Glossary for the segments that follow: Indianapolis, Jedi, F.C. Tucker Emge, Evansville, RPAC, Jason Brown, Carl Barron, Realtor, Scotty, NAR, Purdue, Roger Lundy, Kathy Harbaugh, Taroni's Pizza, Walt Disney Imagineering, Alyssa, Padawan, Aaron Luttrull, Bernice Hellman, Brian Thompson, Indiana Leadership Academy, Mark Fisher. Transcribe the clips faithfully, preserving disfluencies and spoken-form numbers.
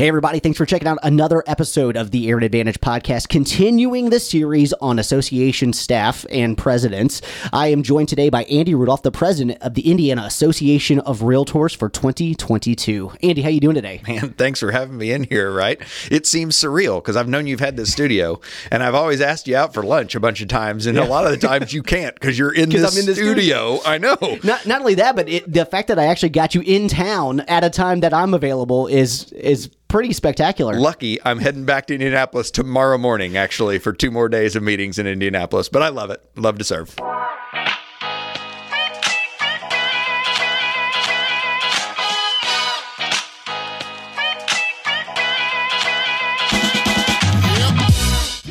Hey, everybody. Thanks for checking out another episode of the Aaron Advantage Podcast, continuing the series on association staff and presidents. I am joined today by Andy Rudolph, the president of the Indiana Association of Realtors for twenty twenty-two. Andy, how you doing today? Man, thanks for having me in here, right? It seems surreal because I've known you've had this studio and I've always asked you out for lunch a bunch of times. And yeah. a lot of the times you can't because you're in this, in this studio. studio. I know. Not, not only that, but it, the fact that I actually got you in town at a time that I'm available is is. pretty spectacular. Lucky I'm heading back to Indianapolis tomorrow morning, actually, for two more days of meetings in Indianapolis, but I love it. Love to serve.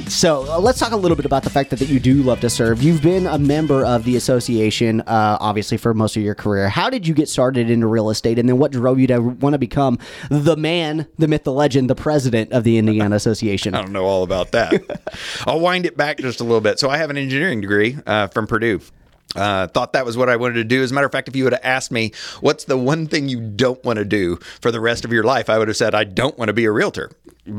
So uh, let's talk a little bit about the fact that, that you do love to serve. You've been a member of the association, uh, obviously, for most of your career. How did you get started into real estate, and then what drove you to want to become the man, the myth, the legend, the president of the Indiana Association? I don't know all about that. I'll wind it back just a little bit. So I have an engineering degree uh, from Purdue. Uh, thought that was what I wanted to do. As a matter of fact, if you would have asked me, what's the one thing you don't want to do for the rest of your life? I would have said, I don't want to be a realtor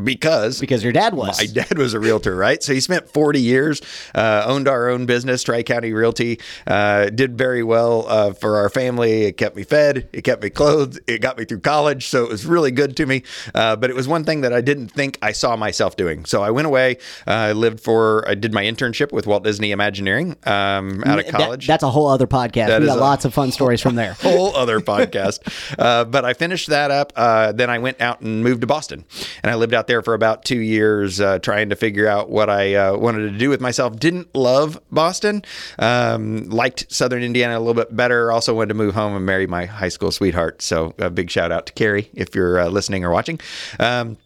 because... Because your dad was. My dad was a realtor, right? So he spent forty years, uh, owned our own business, Tri-County Realty, uh, did very well uh, for our family. It kept me fed. It kept me clothed. It got me through college. So it was really good to me. Uh, but it was one thing that I didn't think I saw myself doing. So I went away. Uh, I lived for... I did my internship with Walt Disney Imagineering um, out of college. That- That's a whole other podcast. That we got lots of fun stories from there. Whole other podcast. Uh, but I finished that up. Uh, then I went out and moved to Boston. And I lived out there for about two years uh, trying to figure out what I uh, wanted to do with myself. Didn't love Boston. Um, liked Southern Indiana a little bit better. Also wanted to move home and marry my high school sweetheart. So a big shout out to Carrie if you're uh, listening or watching. Um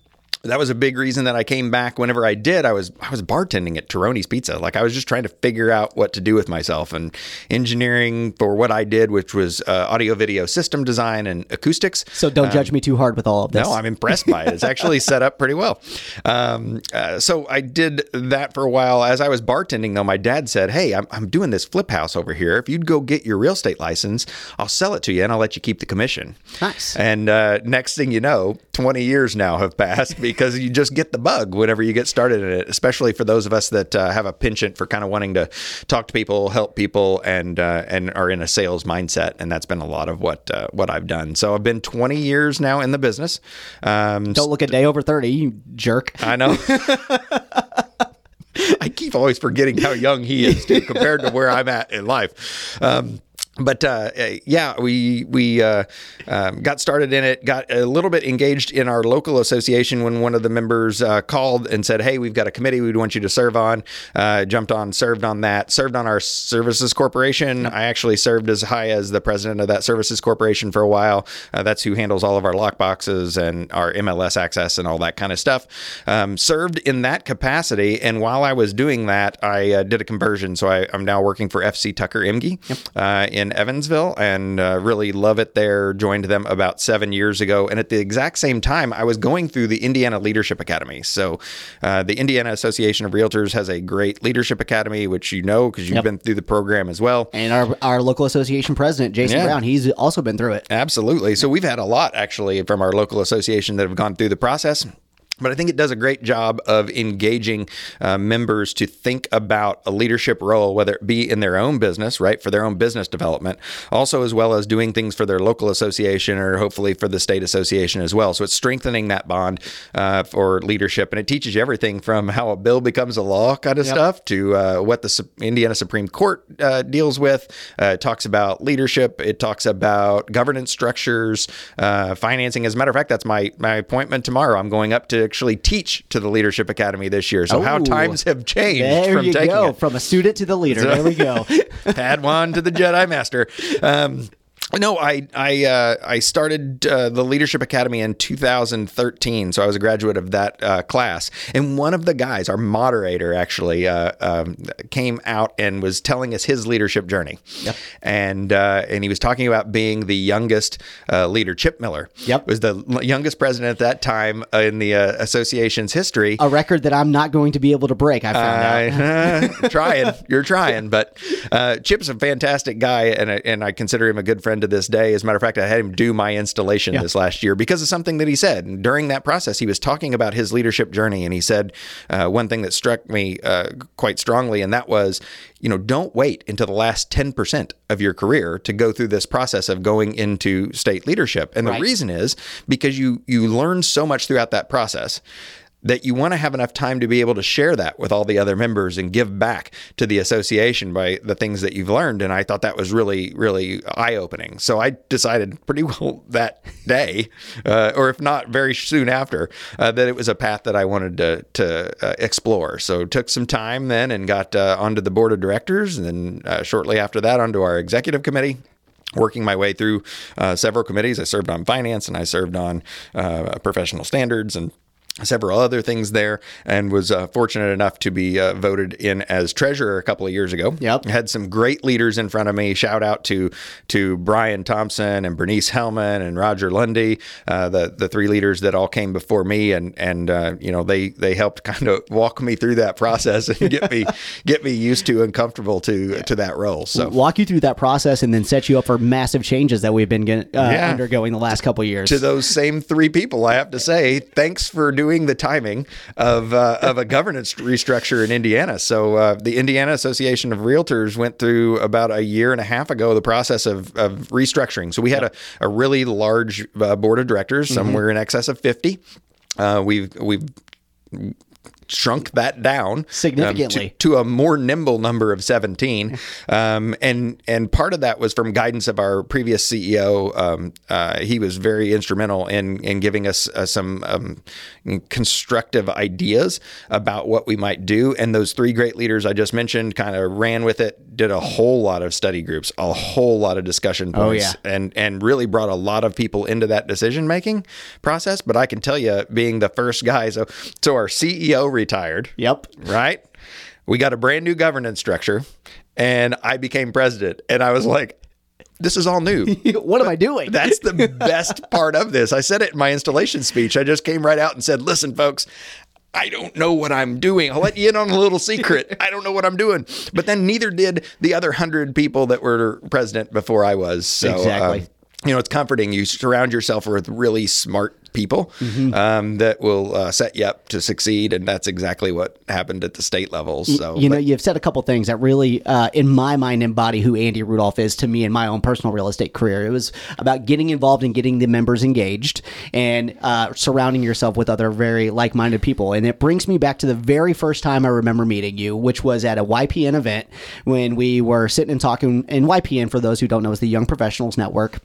That was a big reason that I came back. Whenever I did, I was I was bartending at Taroni's Pizza. Like I was just trying to figure out what to do with myself, and engineering for what I did, which was uh, audio, video, system design, and acoustics. So don't um, judge me too hard with all of this. No, I'm impressed by it. It's actually set up pretty well. Um, uh, so I did that for a while. As I was bartending, though, my dad said, "Hey, I'm I'm doing this flip house over here. If you'd go get your real estate license, I'll sell it to you, and I'll let you keep the commission." Nice. And uh, next thing you know, twenty years now have passed. Because you just get the bug whenever you get started in it, especially for those of us that uh, have a penchant for kind of wanting to talk to people, help people, and uh, and are in a sales mindset. And that's been a lot of what uh, what I've done. So I've been twenty years now in the business. Um, Don't look a day over thirty, you jerk. I know. I keep always forgetting how young he is too, compared to where I'm at in life. Um But uh, yeah, we we uh, um, got started in it, got a little bit engaged in our local association when one of the members uh, called and said, hey, we've got a committee we'd want you to serve on. Uh, jumped on, served on that, served on our services corporation. I actually served as high as the president of that services corporation for a while. Uh, that's who handles all of our lockboxes and our M L S access and all that kind of stuff. Um, served in that capacity. And while I was doing that, I uh, did a conversion. So I, I'm now working for F C. Tucker Emge yep. uh, in. in Evansville, and uh, really love it there. Joined them about seven years ago. And at the exact same time, I was going through the Indiana Leadership Academy. So uh, the Indiana Association of Realtors has a great leadership academy, which you know, because you've yep. been through the program as well. And our, our local association president, Jason yeah. Brown, he's also been through it. Absolutely. So we've had a lot actually from our local association that have gone through the process. But I think it does a great job of engaging uh, members to think about a leadership role, whether it be in their own business, right, for their own business development, also as well as doing things for their local association or hopefully for the state association as well. So it's strengthening that bond uh, for leadership. And it teaches you everything from how a bill becomes a law kind of yep. stuff to uh, what the Su- Indiana Supreme Court uh, deals with. Uh, it talks about leadership. It talks about governance structures, uh, financing. As a matter of fact, that's my, my appointment tomorrow. I'm going up to actually teach to the Leadership Academy this year. So oh, how times have changed there from you taking go. It. From a student to the leader. So, there we go. Padawan to the Jedi Master. Um, No, I I uh, I started uh, the Leadership Academy in two thousand thirteen, so I was a graduate of that uh, class. And one of the guys, our moderator actually, uh, um, came out and was telling us his leadership journey. Yep. And uh, and he was talking about being the youngest uh, leader. Chip Miller yep. was the youngest president at that time in the uh, association's history. A record that I'm not going to be able to break, I found uh, out. uh, trying. You're trying. But uh, Chip's a fantastic guy, and I, and I consider him a good friend to this day. As a matter of fact, I had him do my installation yeah. this last year because of something that he said. And during that process, he was talking about his leadership journey. And he said uh, one thing that struck me uh, quite strongly, and that was, you know, don't wait until the last ten percent of your career to go through this process of going into state leadership. And right. the reason is because you you learn so much throughout that process that you want to have enough time to be able to share that with all the other members and give back to the association by the things that you've learned. And I thought that was really, really eye-opening. So I decided pretty well that day, uh, or if not very soon after, uh, that it was a path that I wanted to, to uh, explore. So took some time then and got uh, onto the board of directors, and then uh, shortly after that onto our executive committee. Working my way through uh, several committees. I served on finance, and I served on uh, professional standards and several other things there, and was uh, fortunate enough to be uh, voted in as treasurer a couple of years ago. Yep. Had some great leaders in front of me. Shout out to to Brian Thompson and Bernice Hellman and Roger Lundy, uh, the the three leaders that all came before me, and and uh, you know they they helped kind of walk me through that process and get me get me used to and comfortable to yeah. to that role. So walk you through that process and then set you up for massive changes that we've been get, uh, yeah. undergoing the last couple of years. To those same three people, I have to say thanks for doing. Doing the timing of uh, of a governance restructure in Indiana. So uh, the Indiana Association of Realtors went through about a year and a half ago the process of, of restructuring. So we had a, a really large uh, board of directors, somewhere mm-hmm. in excess of fifty. Uh, we've we've shrunk that down significantly um, to, to a more nimble number of seventeen. Um, and, and part of that was from guidance of our previous C E O. Um, uh, he was very instrumental in, in giving us uh, some um, constructive ideas about what we might do. And those three great leaders I just mentioned kind of ran with it, did a whole lot of study groups, a whole lot of discussion points, oh, yeah. and, and really brought a lot of people into that decision-making process. But I can tell you, being the first guy, so, so our C E O retired. Yep. Right. We got a brand new governance structure, and I became president, and I was like, this is all new. What am I doing? That's the best part of this. I said it in my installation speech. I just came right out and said, listen, folks, I don't know what I'm doing. I'll let you in on a little secret. I don't know what I'm doing. But then neither did the other hundred people that were president before I was. So, exactly. Um, you know, it's comforting. You surround yourself with really smart people mm-hmm. um, that will uh, set you up to succeed. And that's exactly what happened at the state level. So, you know, but, you've said a couple things that really, uh, in my mind, embody who Andy Rudolph is to me in my own personal real estate career. It was about getting involved and getting the members engaged and uh, surrounding yourself with other very like-minded people. And it brings me back to the very first time I remember meeting you, which was at a Y P N event when we were sitting and talking. And Y P N, for those who don't know, is the Young Professionals Network.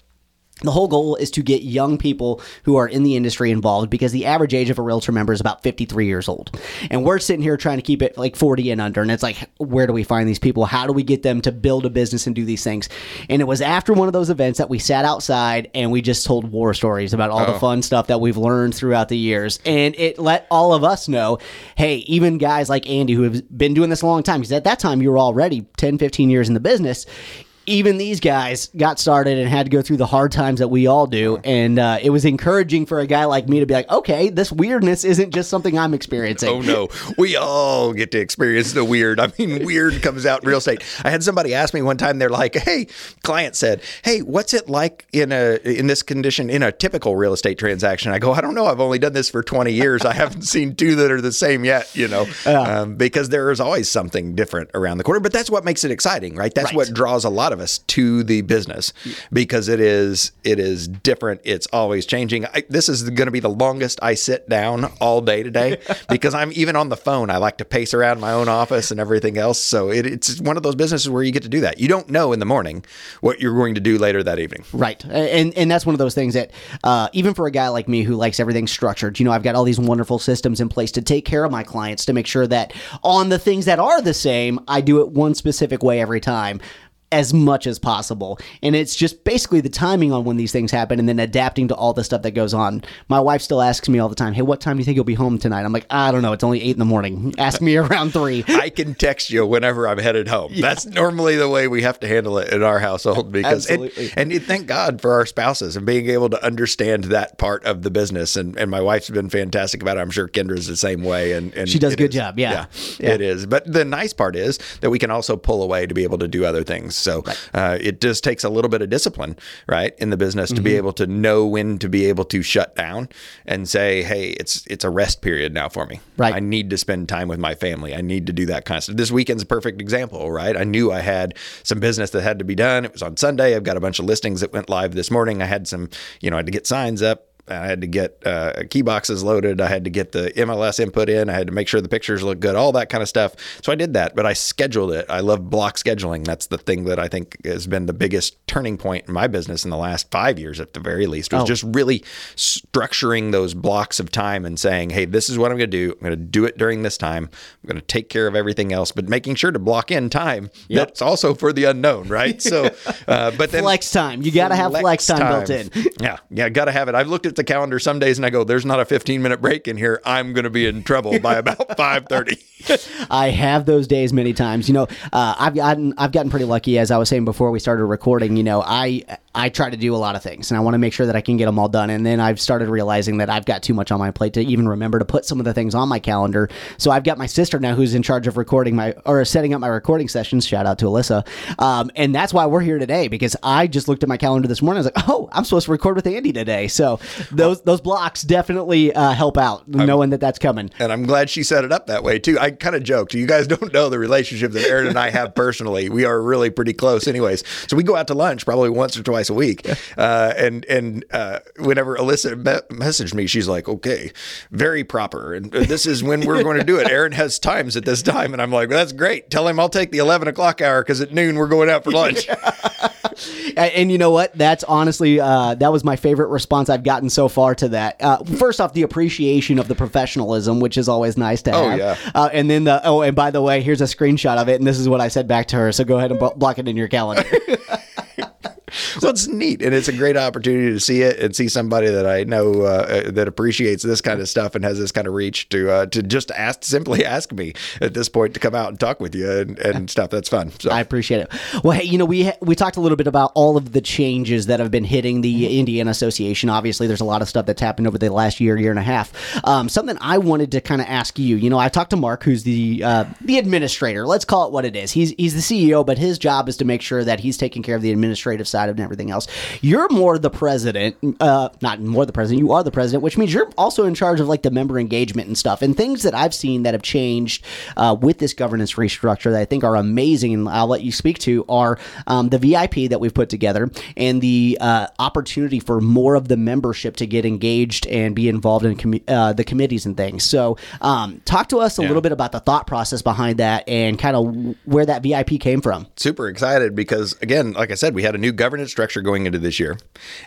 The whole goal is to get young people who are in the industry involved, because the average age of a realtor member is about fifty-three years old. And we're sitting here trying to keep it like forty and under. And it's like, where do we find these people? How do we get them to build a business and do these things? And it was after one of those events that we sat outside and we just told war stories about all oh. the fun stuff that we've learned throughout the years. And it let all of us know, hey, even guys like Andy, who have been doing this a long time, because at that time you were already ten, fifteen years in the business. Even these guys got started and had to go through the hard times that we all do. And uh, it was encouraging for a guy like me to be like, okay, this weirdness isn't just something I'm experiencing. Oh, no. We all get to experience the weird. I mean, weird comes out in real estate. I had somebody ask me one time, they're like, hey, client said, hey, what's it like in a in this condition in a typical real estate transaction? I go, I don't know. I've only done this for twenty years. I haven't seen two that are the same yet, you know, uh, um, because there is always something different around the corner. But that's what makes it exciting, right? That's right. What draws a lot of us to the business, because it is it is different. It's always changing. I, this is going to be the longest I sit down all day today because I'm even on the phone. I like to pace around my own office and everything else. So it, it's one of those businesses where you get to do that. You don't know in the morning what you're going to do later that evening. Right. And and that's one of those things that uh, even for a guy like me who likes everything structured, you know, I've got all these wonderful systems in place to take care of my clients, to make sure that on the things that are the same, I do it one specific way every time, as much as possible. And it's just basically the timing on when these things happen and then adapting to all the stuff that goes on. My wife still asks me all the time, hey, what time do you think you'll be home tonight? I'm like, I don't know. It's only eight in the morning. Ask me around three. I can text you whenever I'm headed home. Yeah. That's normally the way we have to handle it in our household. Because Absolutely. And, and thank God for our spouses and being able to understand that part of the business. And, and my wife's been fantastic about it. I'm sure Kendra's the same way. And, and she does a good is. job. Yeah. Yeah, yeah, it is. But the nice part is that we can also pull away to be able to do other things. So right. uh, it just takes a little bit of discipline, right, in the business to mm-hmm. be able to know when to be able to shut down and say, hey, it's it's a rest period now for me. Right. I need to spend time with my family. I need to do that constantly. This weekend's a perfect example, right? I knew I had some business that had to be done. It was on Sunday. I've got a bunch of listings that went live this morning. I had some, you know, I had to get signs up. I had to get uh, key boxes loaded. I had to get the M L S input in. I had to make sure the pictures look good, all that kind of stuff. So I did that, but I scheduled it. I love block scheduling. That's the thing that I think has been the biggest turning point in my business in the last five years, at the very least, was oh. just really structuring those blocks of time and saying, hey, this is what I'm going to do. I'm going to do it during this time. I'm going to take care of everything else, but making sure to block in time. Yep. That's also for the unknown, right? So, uh, but then flex time. You got to have flex time, time built in. Yeah. Yeah. Got to have it. I've looked at the calendar some days and I go, there's not a fifteen minute break in here. I'm going to be in trouble by about five thirty. I have those days many times. You know, uh, I've gotten, I've gotten pretty lucky. As I was saying before we started recording, you know, I, I try to do a lot of things and I want to make sure that I can get them all done. And then I've started realizing that I've got too much on my plate to even remember to put some of the things on my calendar. So I've got my sister now who's in charge of recording my, or setting up my recording sessions. Shout out to Alyssa. Um, and that's why we're here today, because I just looked at my calendar this morning. I was like, oh, I'm supposed to record with Andy today. So Those those blocks definitely uh, help out, knowing I'm, that that's coming. And I'm glad she set it up that way, too. I kind of joked. You guys don't know the relationship that Aaron and I have personally. We are really pretty close anyways. So we go out to lunch probably once or twice a week. Uh, and and uh, whenever Alyssa me- messaged me, she's like, okay, very proper. And this is when we're going to do it. Aaron has times at this time. And I'm like, well, that's great. Tell him I'll take the eleven o'clock hour because at noon we're going out for lunch. And you know what? That's honestly, uh, that was my favorite response I've gotten so far to that. Uh, first off, the appreciation of the professionalism, which is always nice to have. Oh, yeah. Uh, and then the, oh, and by the way, here's a screenshot of it. And this is what I said back to her. So go ahead and b- block it in your calendar. So it's neat, and it's a great opportunity to see it and see somebody that I know uh, that appreciates this kind of stuff and has this kind of reach to uh, to just ask, simply ask me at this point to come out and talk with you and, and stuff. That's fun. So. I appreciate it. Well, hey, you know, we we talked a little bit about all of the changes that have been hitting the Indiana Association. Obviously, there's a lot of stuff that's happened over the last year, year and a half. Um, something I wanted to kind of ask you. You know, I talked to Mark, who's the uh, the administrator. Let's call it what it is. He's he's the C E O, but his job is to make sure that he's taking care of the administrative side and everything else. You're more the president, uh, not more the president, you are the president, which means you're also in charge of like the member engagement and stuff, and things that I've seen that have changed uh, with this governance restructure that I think are amazing, and I'll let you speak to, are um, the V I P that we've put together and the uh, opportunity for more of the membership to get engaged and be involved in com- uh, the committees and things. So um, talk to us a yeah. little bit about the thought process behind that and kind of where that V I P came from. Super excited because, again, like I said, we had a new governance Governance structure going into this year,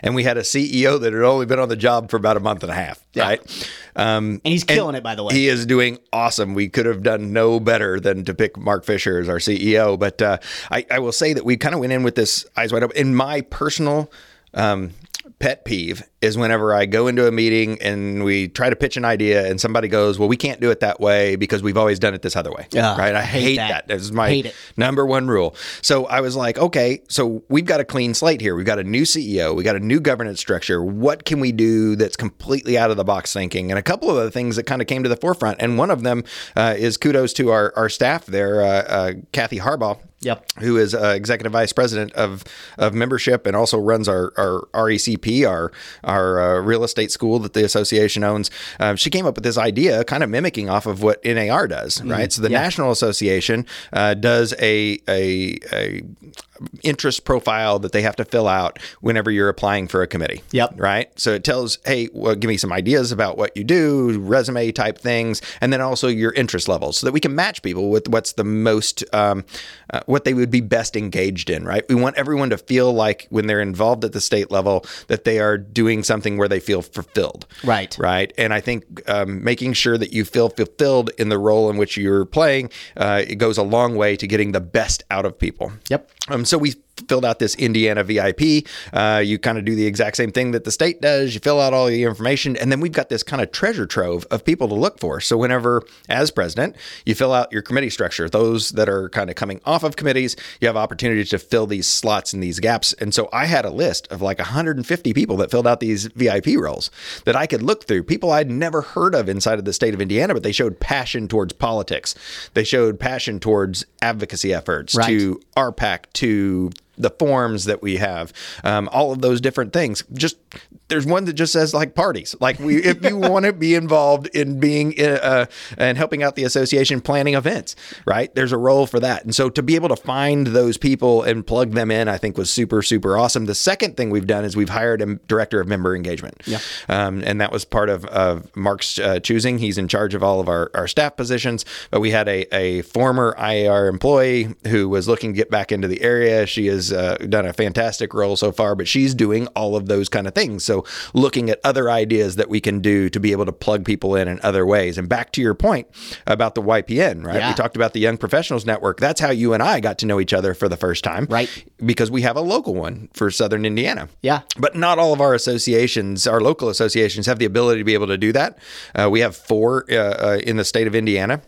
and we had a C E O that had only been on the job for about a month and a half, yeah. right? Um, and he's killing and it, by the way. He is doing awesome. We could have done no better than to pick Mark Fisher as our C E O, but uh, I, I will say that we kind of went in with this eyes wide open. In my personal um, pet peeve is whenever I go into a meeting and we try to pitch an idea and somebody goes, well, we can't do it that way because we've always done it this other way. Uh, right. I hate, hate that. That is my number one rule. So I was like, okay, so we've got a clean slate here. We've got a new C E O. We got a new governance structure. What can we do that's completely out of the box thinking? And a couple of other things that kind of came to the forefront. And one of them uh, is kudos to our, our staff there, uh, uh, Kathy Harbaugh, yep. who is uh, executive vice president of, of membership and also runs our, our R E C P, our, our our uh, real estate school that the association owns. Um, she came up with this idea kind of mimicking off of what N A R does, right? Mm-hmm. So the yeah. National Association uh, does a, a, a interest profile that they have to fill out whenever you're applying for a committee, Yep. right? So it tells, hey, well, give me some ideas about what you do, resume type things, and then also your interest levels so that we can match people with what's the most, um, uh, what they would be best engaged in, right? We want everyone to feel like when they're involved at the state level that they are doing something where they feel fulfilled. Right. Right. And I think um, making sure that you feel fulfilled in the role in which you're playing, uh, it goes a long way to getting the best out of people. Yep. Um, so we filled out this Indiana V I P. Uh, you kind of do the exact same thing that the state does. You fill out all the information, and then we've got this kind of treasure trove of people to look for. So whenever, as president, you fill out your committee structure, those that are kind of coming off of committees, you have opportunities to fill these slots and these gaps. And so I had a list of like one hundred fifty people that filled out these V I P roles that I could look through, people I'd never heard of inside of the state of Indiana, but they showed passion towards politics. They showed passion towards advocacy efforts, right, to R PAC, to the forms that we have, um, all of those different things. Just there's one that just says like parties. Like we, if you want to be involved in being uh, and helping out the association planning events, right? There's a role for that. And so to be able to find those people and plug them in, I think was super, super awesome. The second thing we've done is we've hired a director of member engagement. Yeah. Um, and that was part of, of Mark's uh, choosing. He's in charge of all of our, our staff positions, but we had a, a former I A R employee who was looking to get back into the area. She is Uh, done a fantastic role so far, but she's doing all of those kind of things. So looking at other ideas that we can do to be able to plug people in in other ways. And back to your point about the Y P N, right? Yeah. We talked about the Young Professionals Network. That's how you and I got to know each other for the first time, right? Because we have a local one for Southern Indiana. Yeah. But not all of our associations, our local associations, have the ability to be able to do that. Uh, we have four uh, uh, in the state of Indiana.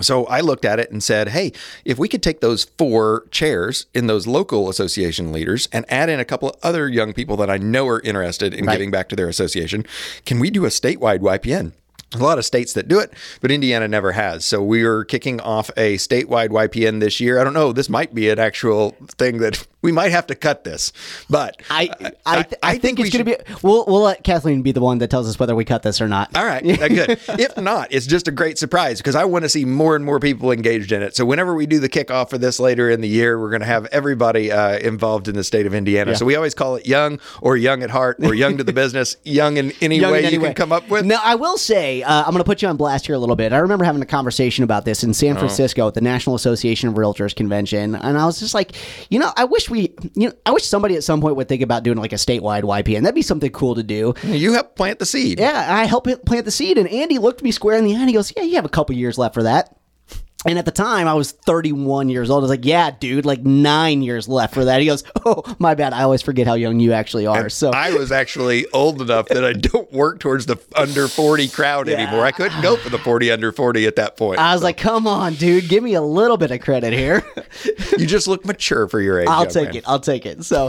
So I looked at it and said, hey, if we could take those four chairs in those local association leaders and add in a couple of other young people that I know are interested in, right, giving back to their association, can we do a statewide Y P N? A lot of states that do it, but Indiana never has. So we are kicking off a statewide Y P N this year. I don't know. This might be an actual thing that we might have to cut this, but I I, I, th- I, I think, think it's going to be, we'll, we'll let Kathleen be the one that tells us whether we cut this or not. All right. Good. If not, it's just a great surprise because I want to see more and more people engaged in it. So whenever we do the kickoff for this later in the year, we're going to have everybody uh, involved in the state of Indiana. Yeah. So we always call it young or young at heart or young to the business, young in any young way in any you way. can come up with. Now, I will say, Uh, I'm going to put you on blast here a little bit. I remember having a conversation about this in San Francisco at the National Association of Realtors convention, and I was just like, you know, I wish we, you know, I wish somebody at some point would think about doing like a statewide Y P N. That'd be something cool to do. You help plant the seed. Yeah, I help plant the seed, and Andy looked me square in the eye and he goes, "Yeah, you have a couple years left for that." And at the time, I was thirty-one years old. I was like, yeah, dude, like nine years left for that. He goes, oh, my bad. I always forget how young you actually are. And so I was actually old enough that I don't work towards the under forty crowd yeah. anymore. I couldn't go for the forty under forty at that point. I was so. like, come on, dude. Give me a little bit of credit here. You just look mature for your age. I'll take man. it. I'll take it. So,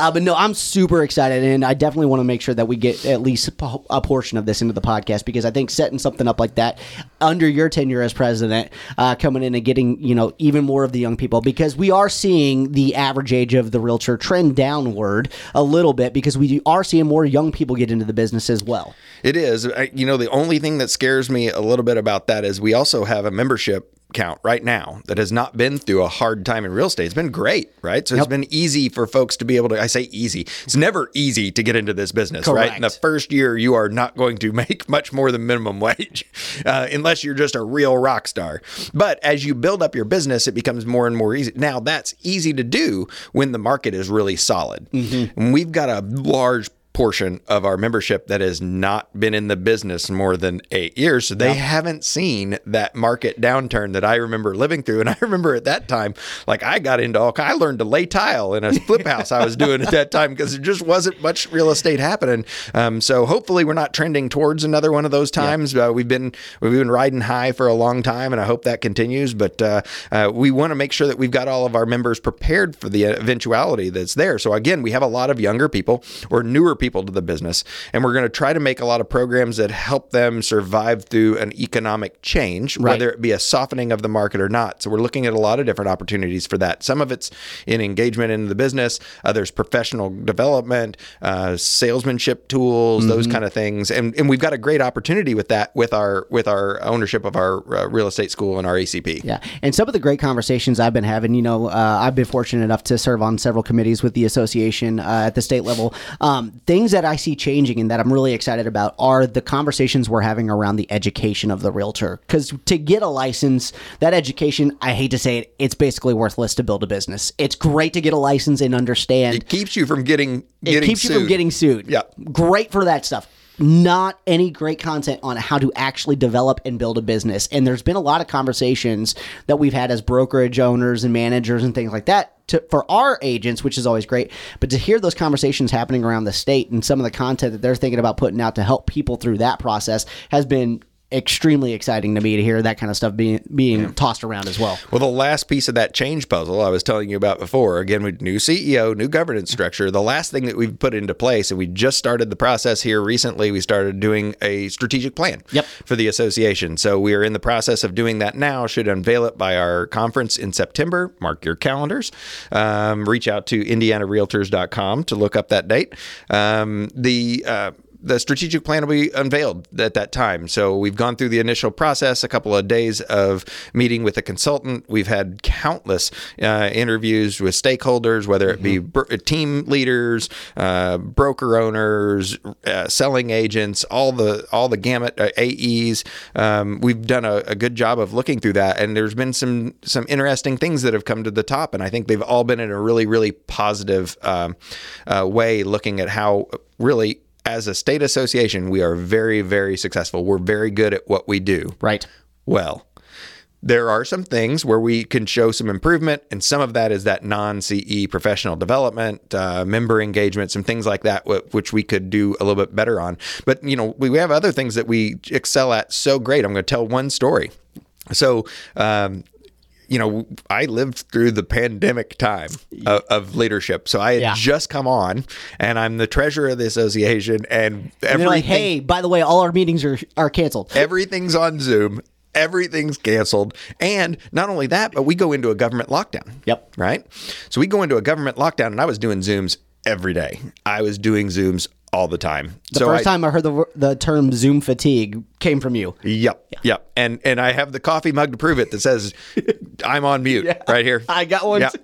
uh, but no, I'm super excited. And I definitely want to make sure that we get at least a portion of this into the podcast, because I think setting something up like that under your tenure as president, uh, coming in and getting, you know, even more of the young people, because we are seeing the average age of the realtor trend downward a little bit, because we are seeing more young people get into the business as well. It is. I, you know, the only thing that scares me a little bit about that is we also have a membership count right now that has not been through a hard time in real estate. It's been great, right? So yep. It's been easy for folks to be able to, I say easy, it's never easy to get into this business, Correct. right? In the first year, you are not going to make much more than minimum wage, uh, unless you're just a real rock star. But as you build up your business, it becomes more and more easy. Now that's easy to do when the market is really solid. Mm-hmm. And we've got a large portion of our membership that has not been in the business more than eight years. So they yeah. haven't seen that market downturn that I remember living through. And I remember at that time, like I got into all, I learned to lay tile in a flip house I was doing at that time, because there just wasn't much real estate happening. Um, so hopefully we're not trending towards another one of those times. Yeah. Uh, we've been, we've been riding high for a long time, and I hope that continues, but uh, uh, we want to make sure that we've got all of our members prepared for the eventuality that's there. So again, we have a lot of younger people or newer people people to the business. And we're going to try to make a lot of programs that help them survive through an economic change, right, whether it be a softening of the market or not. So we're looking at a lot of different opportunities for that. Some of it's in engagement in the business, others professional development, uh, salesmanship tools, mm-hmm. those kind of things. And and we've got a great opportunity with that, with our with our ownership of our uh, real estate school and our R E C P. Yeah. And some of the great conversations I've been having, you know, uh, I've been fortunate enough to serve on several committees with the association uh, at the state level. Um, they Things that I see changing and that I'm really excited about are the conversations we're having around the education of the realtor. Because to get a license, that education, I hate to say it, it's basically worthless to build a business. It's great to get a license and understand. It keeps you from getting, getting sued. It keeps you from getting sued. Yeah. Great for that stuff. not any great content on how to actually develop and build a business. And there's been a lot of conversations that we've had as brokerage owners and managers and things like that to, for our agents, which is always great. But to hear those conversations happening around the state and some of the content that they're thinking about putting out to help people through that process has been extremely exciting to me to hear that kind of stuff being being yeah. tossed around as well. Well, the last piece of that change puzzle I was telling you about before, again, with new C E O, new governance structure, the last thing that we've put into place, and we just started the process here recently, we started doing a strategic plan yep. for the association. So we are in the process of doing that now, should unveil it by our conference in September. Mark your calendars. Um, reach out to indiana realtors dot com to look up that date. Um, the... Uh, The strategic plan will be unveiled at that time. So we've gone through the initial process, a couple of days of meeting with a consultant. We've had countless uh, interviews with stakeholders, whether it be bro- team leaders, uh, broker owners, uh, selling agents, all the all the gamut, uh, A Es. Um, we've done a, a good job of looking through that, and there's been some some interesting things that have come to the top, and I think they've all been in a really, really positive um, uh, way, looking at how really, as a state association, we are very, very successful. We're very good at what we do. Right. Well, there are some things where we can show some improvement, and some of that is that non-C E professional development, uh, member engagement, some things like that, w- which we could do a little bit better on. But, you know, we, we have other things that we excel at so great. I'm going to tell one story. So, um, you know, I lived through the pandemic time of, of leadership. So I had yeah. just come on, and I'm the treasurer of the association. And, and they're like, hey, by the way, all our meetings are, are canceled. Everything's on Zoom. Everything's canceled. And not only that, but we go into a government lockdown. Yep. Right? So we go into a government lockdown, and I was doing Zooms every day. I was doing Zooms all the time. The so first I, time I heard the the term Zoom fatigue came from you. Yep. Yeah. Yep. And and I have the coffee mug to prove it that says I'm on mute yeah, right here. I got one. Yep.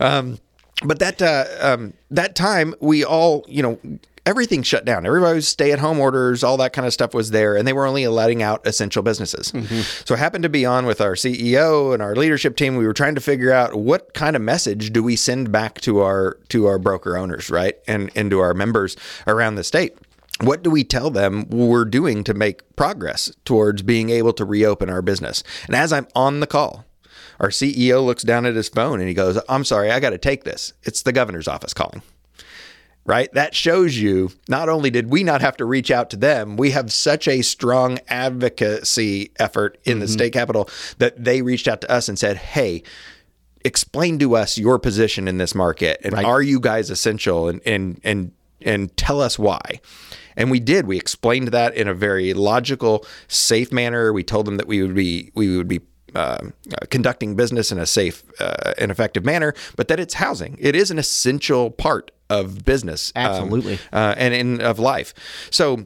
Um, but that uh, um, that time we all, you know, everything shut down. Everybody was stay-at-home orders, all that kind of stuff was there, and they were only letting out essential businesses. Mm-hmm. So I happened to be on with our C E O and our leadership team. We were trying to figure out what kind of message do we send back to our to our broker owners, right, and, and to our members around the state. What do we tell them we're doing to make progress towards being able to reopen our business? And as I'm on the call, our C E O looks down at his phone and he goes, I'm sorry, I got to take this. It's the governor's office calling. Right? That shows you not only did we not have to reach out to them, we have such a strong advocacy effort in mm-hmm. the state capitol that they reached out to us and said, hey, explain to us your position in this market and right. are you guys essential and and and and tell us why. And we did. We explained that in a very logical, safe manner. We told them that we would be we would be Uh, uh, conducting business in a safe uh, and effective manner, but that it's housing. It is an essential part of business. Absolutely. Um, uh, and, and of life. So,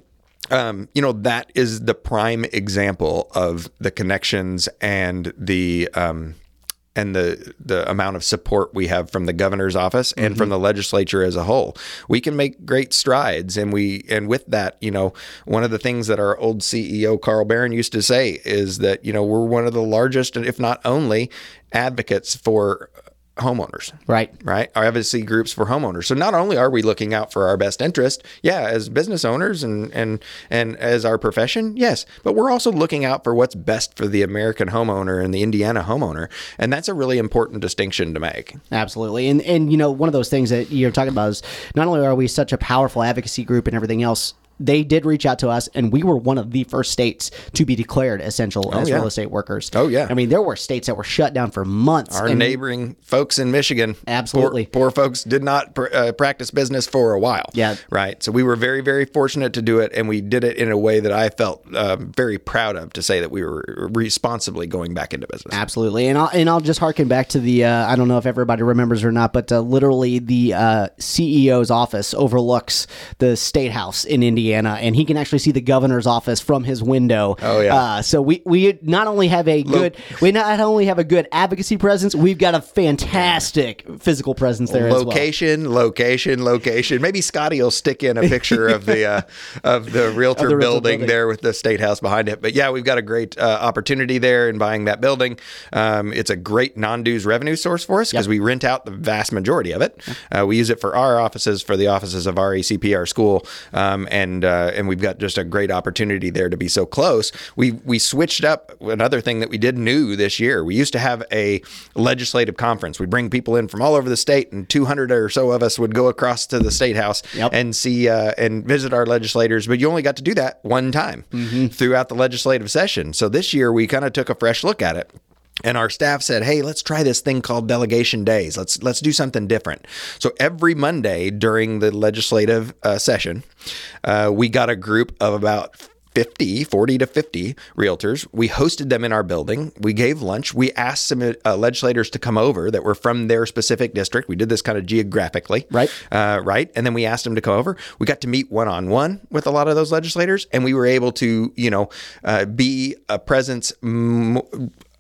um, you know, that is the prime example of the connections and the, um, and the, the amount of support we have from the governor's office and mm-hmm. from the legislature as a whole. We can make great strides. And we, and with that, you know, one of the things that our old C E O, Carl Barron, used to say is that, you know, we're one of the largest, if not only, advocates for homeowners. Right. Right. Our advocacy groups for homeowners. So not only are we looking out for our best interest, yeah, as business owners and, and, and as our profession, yes, but we're also looking out for what's best for the American homeowner and the Indiana homeowner. And that's a really important distinction to make. Absolutely. And, and, you know, one of those things that you're talking about is not only are we such a powerful advocacy group and everything else, they did reach out to us, and we were one of the first states to be declared essential oh, as yeah. real estate workers. Oh, yeah. I mean, there were states that were shut down for months. Our neighboring we, folks in Michigan. Absolutely. Poor, poor folks did not pr- uh, practice business for a while. Yeah. Right. So we were very, very fortunate to do it, and we did it in a way that I felt uh, very proud of, to say that we were responsibly going back into business. Absolutely. And I'll, and I'll just harken back to the, uh, I don't know if everybody remembers or not, but uh, literally the uh, C E O's office overlooks the State House in Indiana. Indiana, and he can actually see the governor's office from his window. Oh yeah! Uh, so we we not only have a good Lo- we not only have a good advocacy presence, we've got a fantastic physical presence there. Location, as well. Location, location. Maybe Scotty will stick in a picture of the uh, of the realtor, of the realtor building, building there with the State House behind it. But yeah, we've got a great uh, opportunity there in buying that building. Um, it's a great non-dues revenue source for us because yep. we rent out the vast majority of it. Yep. Uh, we use it for our offices, for the offices of R E C P, our school, um, and. and uh, and we've got just a great opportunity there to be so close. We we switched up another thing that we did new this year. We used to have a legislative conference. We'd bring people in from all over the state, and two hundred or so of us would go across to the state house yep. and see uh, and visit our legislators. But you only got to do that one time mm-hmm. throughout the legislative session. So this year we kind of took a fresh look at it. And our staff said, hey, let's try this thing called delegation days. Let's let's do something different. So every Monday during the legislative uh, session, uh, we got a group of about fifty, forty to fifty realtors. We hosted them in our building. We gave lunch. We asked some uh, legislators to come over that were from their specific district. We did this kind of geographically. Right. Uh, right. And then we asked them to come over. We got to meet one-on-one with a lot of those legislators, and we were able to, you know, uh, be a presence m-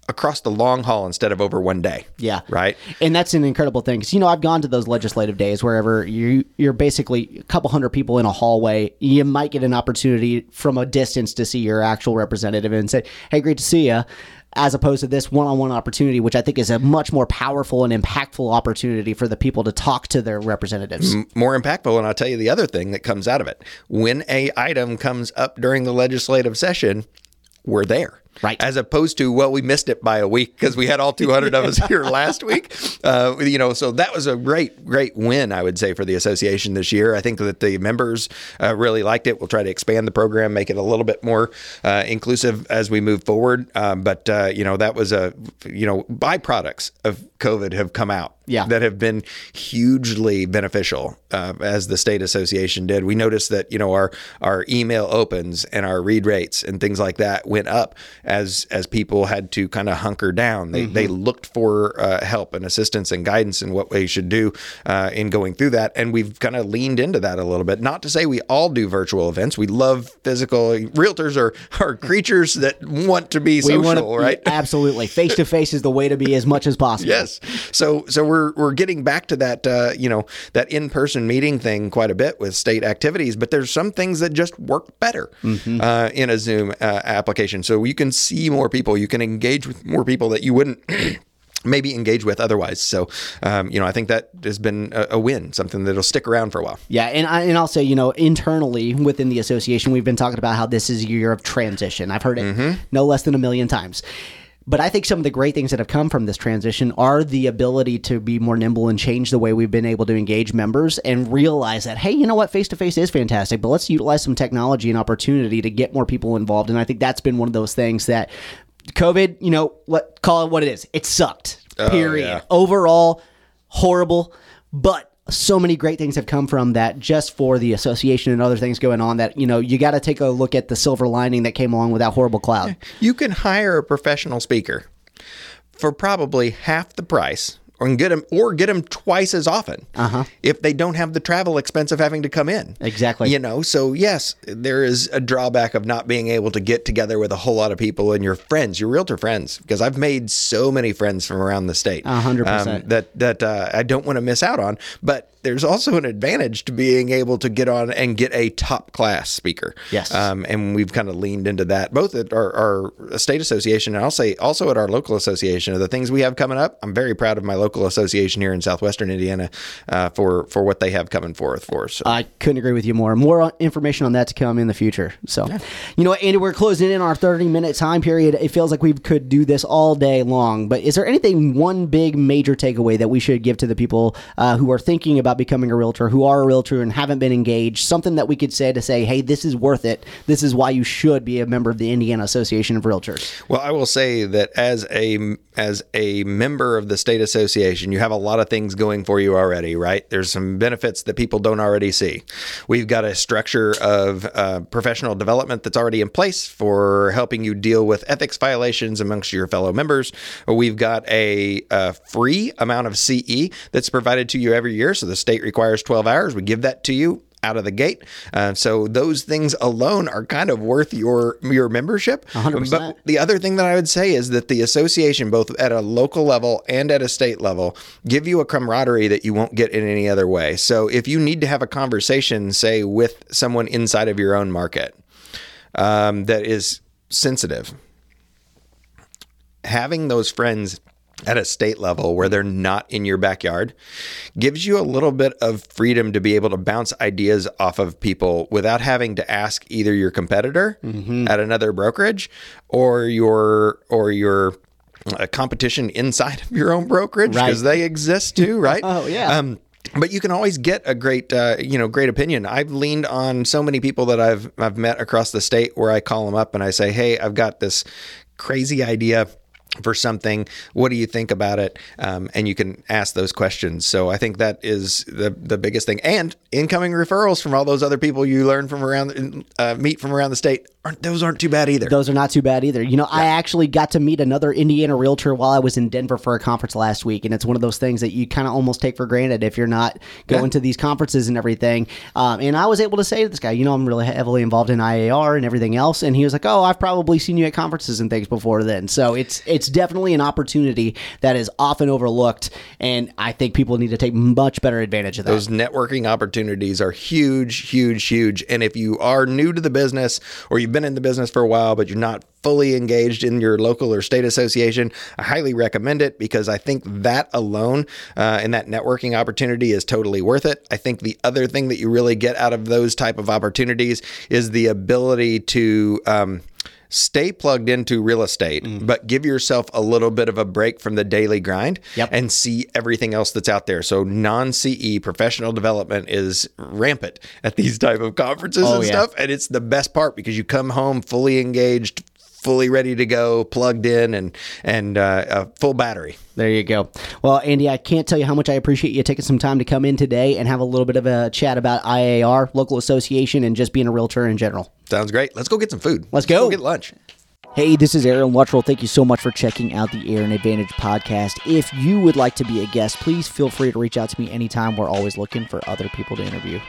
across the long haul instead of over one day. Yeah. Right. And that's an incredible thing. Cause you know, I've gone to those legislative days wherever you, you're basically a couple hundred people in a hallway. You might get an opportunity from a distance to see your actual representative and say, hey, great to see you. As opposed to this one-on-one opportunity, which I think is a much more powerful and impactful opportunity for the people to talk to their representatives. More impactful, and I'll tell you the other thing that comes out of it. When a item comes up during the legislative session, we're there. Right. As opposed to, well, we missed it by a week because we had all two hundred of us here last week. Uh, you know, so that was a great, great win, I would say, for the association this year. I think that the members uh, really liked it. We'll try to expand the program, make it a little bit more uh, inclusive as we move forward. Um, but, uh, you know, that was a, you know, byproducts of COVID have come out yeah. that have been hugely beneficial uh, as the state association did. We noticed that, you know, our, our email opens and our read rates and things like that went up. As as people had to kind of hunker down, they mm-hmm. they looked for uh, help and assistance and guidance in what they should do uh, in going through that. And we've kind of leaned into that a little bit. Not to say we all do virtual events. We love physical. Realtors are, are creatures that want to be social, we wanna, right? Absolutely. Face-to-face is the way to be as much as possible. Yes. So so we're we're getting back to that, uh, you know, that in-person meeting thing quite a bit with state activities. But there's some things that just work better mm-hmm. uh, in a Zoom uh, application. So you can see more people, you can engage with more people that you wouldn't maybe engage with otherwise. So, um, you know, I think that has been a, a win, something that'll stick around for a while. Yeah. And, I, and also, you know, internally within the association, we've been talking about how this is a year of transition. I've heard it mm-hmm. no less than a million times. But I think some of the great things that have come from this transition are the ability to be more nimble and change the way we've been able to engage members and realize that, hey, you know what? Face-to-face is fantastic, but let's utilize some technology and opportunity to get more people involved. And I think that's been one of those things that COVID, you know, let, call it what it is. It sucked, period. Oh, yeah. Overall, horrible, but so many great things have come from that just for the association and other things going on that, you know, you got to take a look at the silver lining that came along with that horrible cloud. You can hire a professional speaker for probably half the price or get them or get them twice as often uh-huh. if they don't have the travel expense of having to come in. Exactly. You know, so yes, there is a drawback of not being able to get together with a whole lot of people and your friends, your realtor friends, because I've made so many friends from around the state a hundred percent that, that uh, I don't want to miss out on. But there's also an advantage to being able to get on and get a top class speaker. Yes. Um, and we've kind of leaned into that both at our, our state association and I'll say also at our local association of the things we have coming up. I'm very proud of my local association here in Southwestern Indiana uh, for, for what they have coming forth for us. So. I couldn't agree with you more. More information on that to come in the future. So, yeah. You know, Andy, we're closing in our thirty minute time period. It feels like we could do this all day long, but is there anything, one big major takeaway that we should give to the people uh, who are thinking about becoming a realtor, who are a realtor and haven't been engaged, something that we could say to say, hey, this is worth it. This is why you should be a member of the Indiana Association of Realtors. Well, I will say that as a as a member of the state association, you have a lot of things going for you already, right? There's some benefits that people don't already see. We've got a structure of uh, professional development that's already in place for helping you deal with ethics violations amongst your fellow members. We've got a, a free amount of C E that's provided to you every year. So the state requires twelve hours. We give that to you out of the gate. Uh, so those things alone are kind of worth your your membership. one hundred percent. But the other thing that I would say is that the association, both at a local level and at a state level, give you a camaraderie that you won't get in any other way. So if you need to have a conversation, say, with someone inside of your own market um, that is sensitive, having those friends at a state level where they're not in your backyard gives you a little bit of freedom to be able to bounce ideas off of people without having to ask either your competitor mm-hmm. at another brokerage or your or your uh, competition inside of your own brokerage, because right. they exist too, right? oh, yeah. Um, But you can always get a great, uh, you know, great opinion. I've leaned on so many people that I've I've met across the state where I call them up and I say, hey, I've got this crazy idea for something. What do you think about it? Um, and you can ask those questions. So I think that is the the biggest thing. And incoming referrals from all those other people you learn from around, uh, meet from around the state. Aren't, those aren't too bad either. Those are not too bad either. You know, yeah. I actually got to meet another Indiana realtor while I was in Denver for a conference last week. And it's one of those things that you kind of almost take for granted if you're not going yeah. to these conferences and everything. Um, and I was able to say to this guy, you know, I'm really heavily involved in I A R and everything else. And he was like, oh, I've probably seen you at conferences and things before then. So it's, it's definitely an opportunity that is often overlooked. And I think people need to take much better advantage of that. Those networking opportunities are huge, huge, huge. And if you are new to the business or you've been in the business for a while, but you're not fully engaged in your local or state association, I highly recommend it, because I think that alone uh, and that networking opportunity is totally worth it. I think the other thing that you really get out of those type of opportunities is the ability to um, stay plugged into real estate, mm. but give yourself a little bit of a break from the daily grind yep. and see everything else that's out there. So non-C E professional development is rampant at these type of conferences oh, and yeah. stuff. And it's the best part, because you come home fully engaged, fully ready to go, plugged in, and and uh, a full battery. There you go. Well, Andy, I can't tell you how much I appreciate you taking some time to come in today and have a little bit of a chat about I A R, local association, and just being a realtor in general. Sounds great. Let's go get some food. Let's, Let's go. go get lunch. Hey, this is Aaron Luttrull. Thank you so much for checking out the Aaron Advantage podcast. If you would like to be a guest, please feel free to reach out to me anytime. We're always looking for other people to interview.